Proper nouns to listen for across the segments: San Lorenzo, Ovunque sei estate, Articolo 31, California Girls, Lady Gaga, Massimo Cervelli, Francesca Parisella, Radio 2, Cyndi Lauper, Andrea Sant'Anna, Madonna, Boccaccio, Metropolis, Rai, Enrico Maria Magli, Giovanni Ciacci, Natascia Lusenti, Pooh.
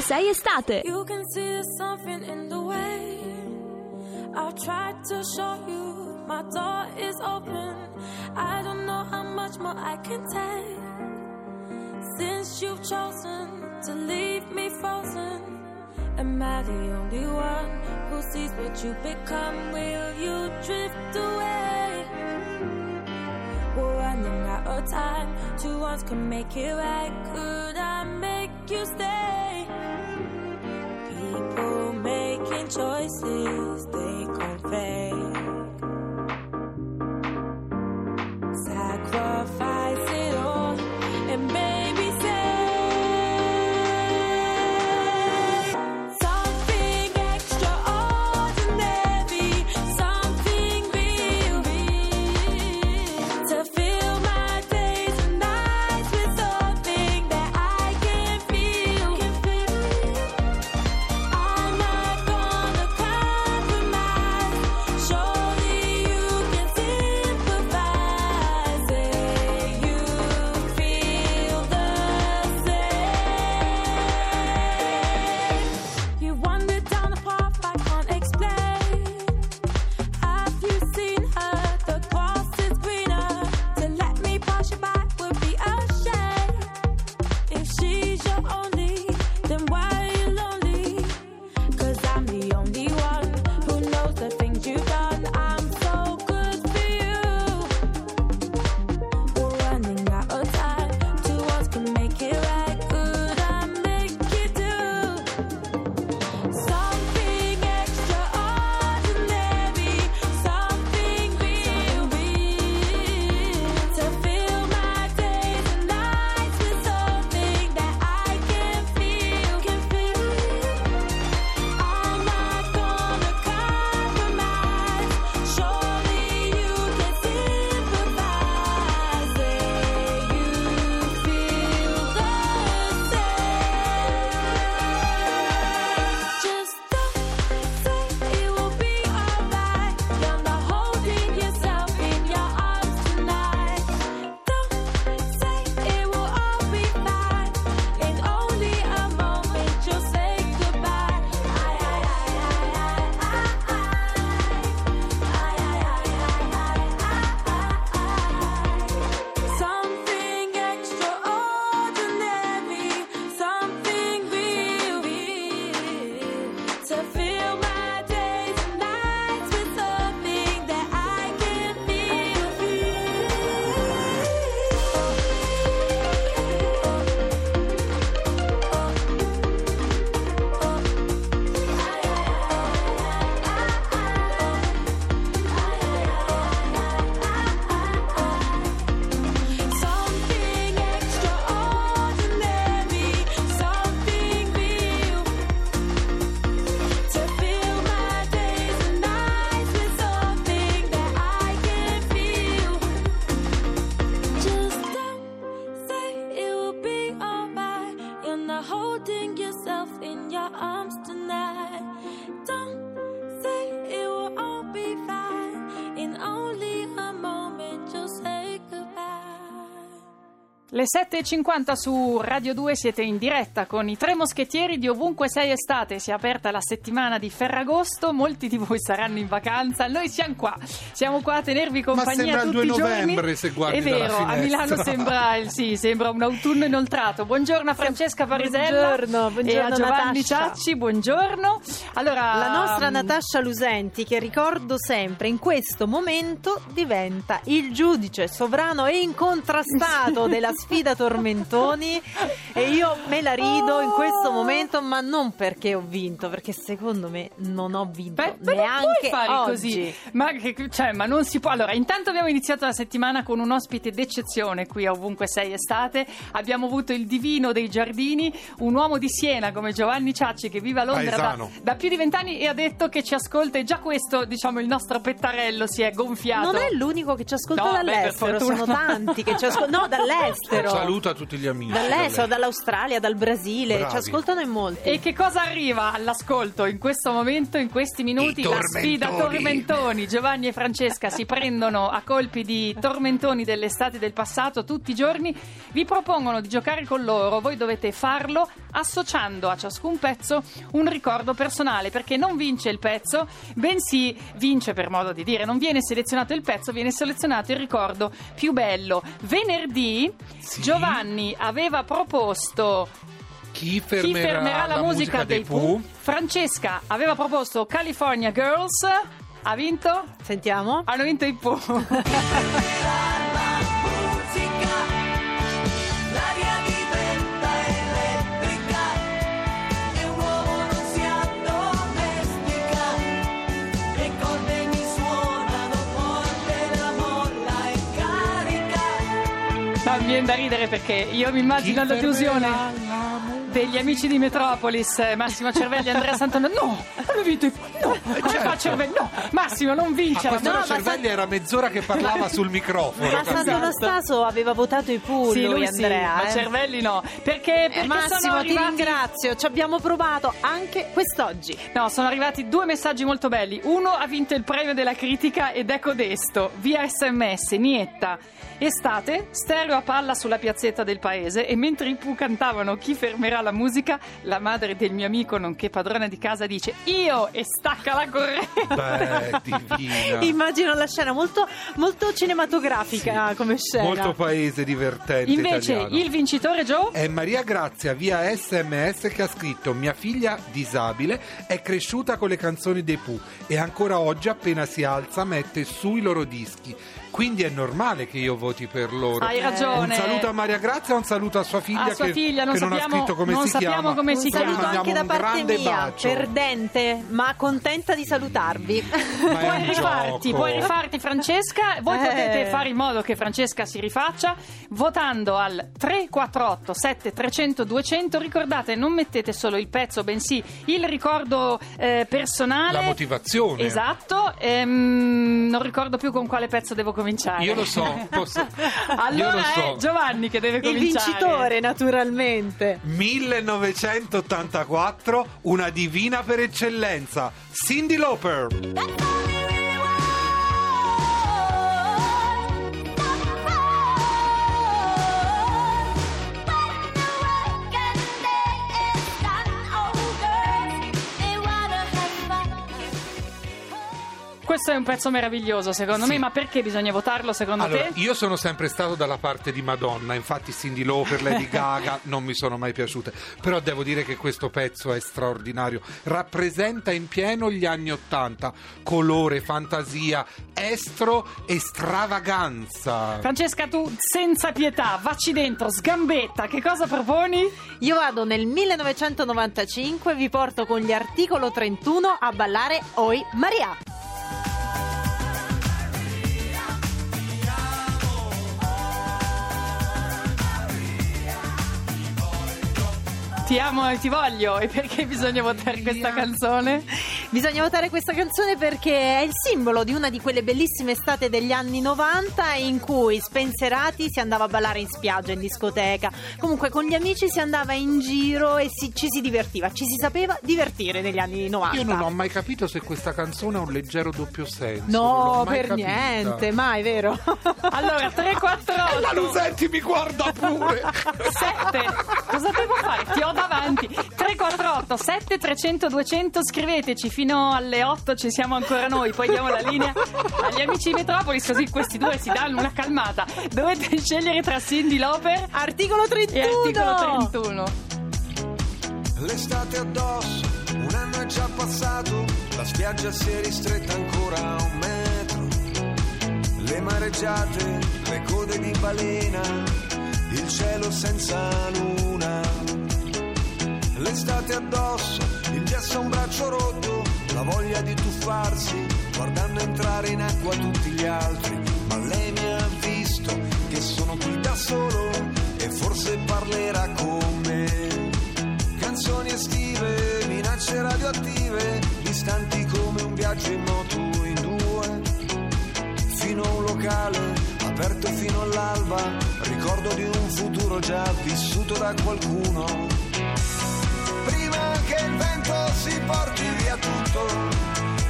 Ovunque sei estate. You can see there's something in the way. I've tried to show you my door is open. I don't know how much more I can take. Since you've chosen to leave me frozen, am I the only one who sees what you become? Will you drift away? We're running out of time. 2 ones can make it right. Could I make you stay? People making choices, they can't fake. Sacrifice it all and make. Le 7.50 su Radio 2, siete in diretta con i 3 moschettieri di Ovunque sei estate. Si è aperta la settimana di Ferragosto, molti di voi saranno in vacanza, noi siamo qua a tenervi compagnia tutti i giorni. Ma sembra il 2 novembre se guardi dalla finestra. È vero, a Milano sembra un autunno inoltrato. Buongiorno a Francesca Parisella, buongiorno, e a Giovanni Ciacci, buongiorno. Allora, la nostra Natascia Lusenti, che ricordo sempre, in questo momento diventa il giudice sovrano e incontrastato della sfida tormentoni, e io me la rido in questo momento, ma non perché ho vinto, perché secondo me non ho vinto. Beh, neanche non puoi fare oggi così, ma non si può. Allora, intanto abbiamo iniziato la settimana con un ospite d'eccezione qui a Ovunque sei estate. Abbiamo avuto il divino dei giardini, un uomo di Siena come Giovanni Ciacci, che vive a Londra da più di 20 anni, e ha detto che ci ascolta, e già questo, diciamo, il nostro pettarello si è gonfiato. Non è l'unico che ci ascolta dall'estero, sono tanti che ci ascoltano dall'estero. Saluta tutti gli amici dall'estero, dall'Australia, dal Brasile. Bravi. Ci ascoltano in molti. E che cosa arriva all'ascolto in questo momento, in questi minuti? La sfida tormentoni. Giovanni e Francesca si prendono a colpi di tormentoni dell'estate, del passato, tutti i giorni. Vi propongono di giocare con loro, voi dovete farlo associando a ciascun pezzo un ricordo personale, perché non vince il pezzo, bensì vince, per modo di dire, non viene selezionato il pezzo, viene selezionato il ricordo più bello. Venerdì sì. Giovanni aveva proposto Chi fermerà la musica dei Pooh. Francesca aveva proposto California Girls. Ha vinto? Sentiamo. Hanno vinto i Pooh. Mi viene da ridere perché io mi immagino la delusione degli amici di Metropolis, Massimo Cervelli e Andrea Sant'Anna. No, non vinto, no, certo. Come fa Cervelli? No, Massimo non vince. Ma no, Cervelli era mezz'ora che parlava sul microfono. Ma Sant'Anastaso aveva votato i Pooh, sì, lui Andrea, sì, ma Cervelli no. Perché Massimo, sono arrivati... ti ringrazio, ci abbiamo provato anche quest'oggi. No, sono arrivati due messaggi molto belli. Uno ha vinto il premio della critica ed è codesto, via SMS, Nietta. Estate, stereo a palla sulla piazzetta del paese e mentre i Pooh cantavano Chi fermerà la musica, la madre del mio amico nonché padrona di casa dice io, e stacca la corrente. Beh, immagino la scena molto, molto cinematografica, sì, come scena. Molto paese divertente. Invece italiano. Il vincitore, Gio? È Maria Grazia via SMS che ha scritto: mia figlia disabile è cresciuta con le canzoni dei Pooh e ancora oggi appena si alza mette sui loro dischi. Quindi è normale che io voti per loro. Hai ragione. Un saluto a Maria Grazia, un saluto a sua figlia, a sua figlia non, che sappiamo, non ha scritto come non si chiama. Non sappiamo come si chiama. Saluto anche da parte mia, bacio. Perdente, ma contenta di salutarvi. Puoi rifarti Francesca. Voi potete fare in modo che Francesca si rifaccia votando al 348 7300 200. Ricordate, non mettete solo il pezzo, bensì il ricordo personale. La motivazione. Esatto. Non ricordo più con quale pezzo devo cominciare. Io lo so. Allora lo so. È Giovanni che deve cominciare. Il vincitore, naturalmente. 1984, una divina per eccellenza, Cyndi Lauper. Questo è un pezzo meraviglioso, secondo me, ma perché bisogna votarlo, secondo te? Io sono sempre stato dalla parte di Madonna, infatti Cyndi Lauper, Lady Gaga non mi sono mai piaciute, però devo dire che questo pezzo è straordinario, rappresenta in pieno gli anni Ottanta, colore, fantasia, estro e stravaganza. Francesca, tu senza pietà, vacci dentro, sgambetta, che cosa proponi? Io vado nel 1995, vi porto con gli Articolo 31 a ballare Oi Maria. Ti amo e ti voglio. E perché bisogna votare questa canzone? Bisogna votare questa canzone perché è il simbolo di una di quelle bellissime estate degli anni 90 in cui spensierati si andava a ballare in spiaggia, in discoteca, comunque con gli amici si andava in giro e ci si divertiva, ci si sapeva divertire negli anni 90. Io non ho mai capito se questa canzone ha un leggero doppio senso. No, per capita. Niente, mai, vero? Allora, 3-4-8. E la Lusenti mi guarda pure. 7, cosa devo fare? Ti ho davanti. 348 7300 200, scriveteci, fino alle 8 ci siamo ancora noi, poi diamo la linea agli amici di Metropolis, così questi due si danno una calmata. Dovete scegliere tra Cyndi Lauper, Articolo 31 e Articolo 31. L'estate addosso, un anno è già passato, la spiaggia si è ristretta ancora a 1 metro, le mareggiate, le code di balena, il cielo senza luna. L'estate addosso, il ghiaccio a un braccio rotto, la voglia di tuffarsi, guardando entrare in acqua tutti gli altri. Ma lei mi ha visto che sono qui da solo e forse parlerà con me. Canzoni estive, minacce radioattive, distanti come un viaggio in moto in 2. Fino a un locale, aperto fino all'alba, ricordo di un futuro già vissuto da qualcuno. Prima che il vento si porti via tutto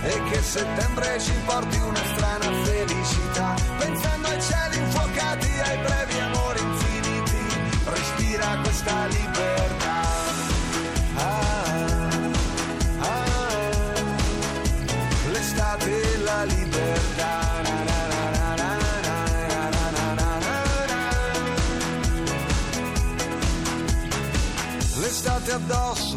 e che settembre ci porti una strana felicità, pensando ai cieli infuocati e ai brevi amori infiniti, respira questa libertà. piovere addosso,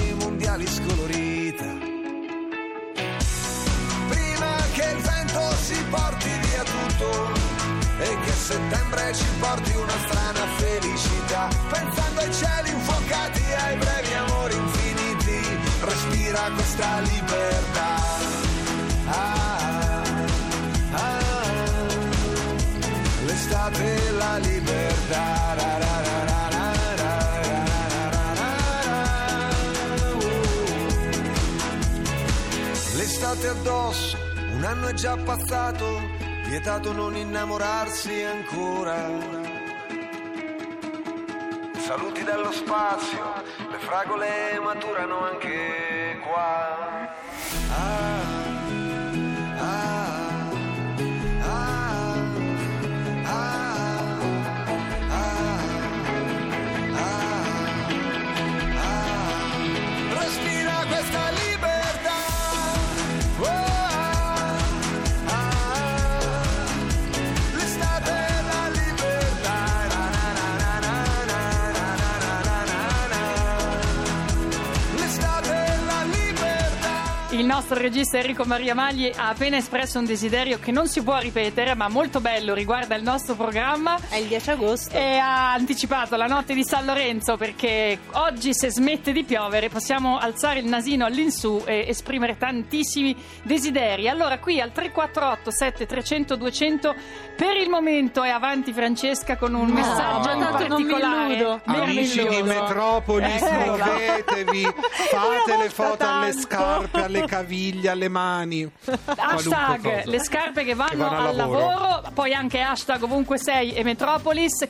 mondiali scolorita, prima che il vento si porti via tutto e che settembre ci porti una strana felicità, pensando ai cieli infuocati, ai brevi amori infiniti, respira questa libertà. Ah, ah, ah, l'estate e la libertà, ra, ra, ra, ra. L'estate addosso, un anno è già passato, vietato non innamorarsi ancora. Saluti dallo spazio, le fragole maturano anche qua. Ah, ah, ah, ah, ah, ah, ah, ah. Respira questa libertà. Oh! Il nostro regista Enrico Maria Magli ha appena espresso un desiderio che non si può ripetere, ma molto bello, riguarda il nostro programma. È il 10 agosto. E ha anticipato la notte di San Lorenzo, perché oggi, se smette di piovere, possiamo alzare il nasino all'insù e esprimere tantissimi desideri. Allora, qui al 348 7300 200, per il momento è avanti Francesca con un messaggio in particolare. Amici di Metropolis, muovetevi, fate le foto alle scarpe, alle caviglie, alle mani, hashtag le scarpe che vanno al lavoro, poi anche hashtag ovunque sei e Metropolis @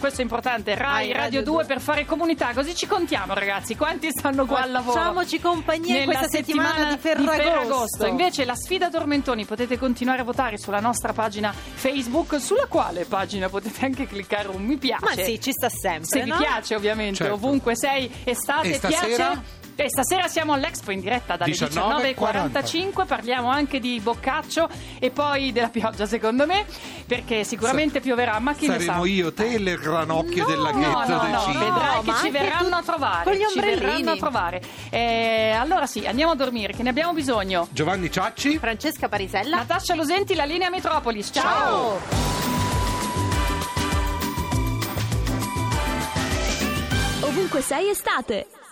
questo è importante, Rai Radio 2, per fare comunità, così ci contiamo, ragazzi, quanti stanno qua al lavoro, facciamoci compagnia in questa settimana di Ferragosto. Invece la sfida tormentoni potete continuare a votare sulla nostra pagina Facebook, sulla quale pagina potete anche cliccare un mi piace, ma sì, ci sta sempre, se vi piace ovviamente, certo. Ovunque sei estate, e piace. E stasera siamo all'Expo in diretta dalle 19.45, parliamo anche di Boccaccio e poi della pioggia, secondo me, perché sicuramente pioverà, ma chi saremo, lo sa, io, te e le granocchie della ghietta del cibo, vedrai che ci verranno a trovare con gli ombrellini, ci verranno a trovare. Allora sì, andiamo a dormire, che ne abbiamo bisogno. Giovanni Ciacci, Francesca Parisella, Natascia Lusenti, la linea Metropolis. Ciao, ciao. Ovunque sei estate.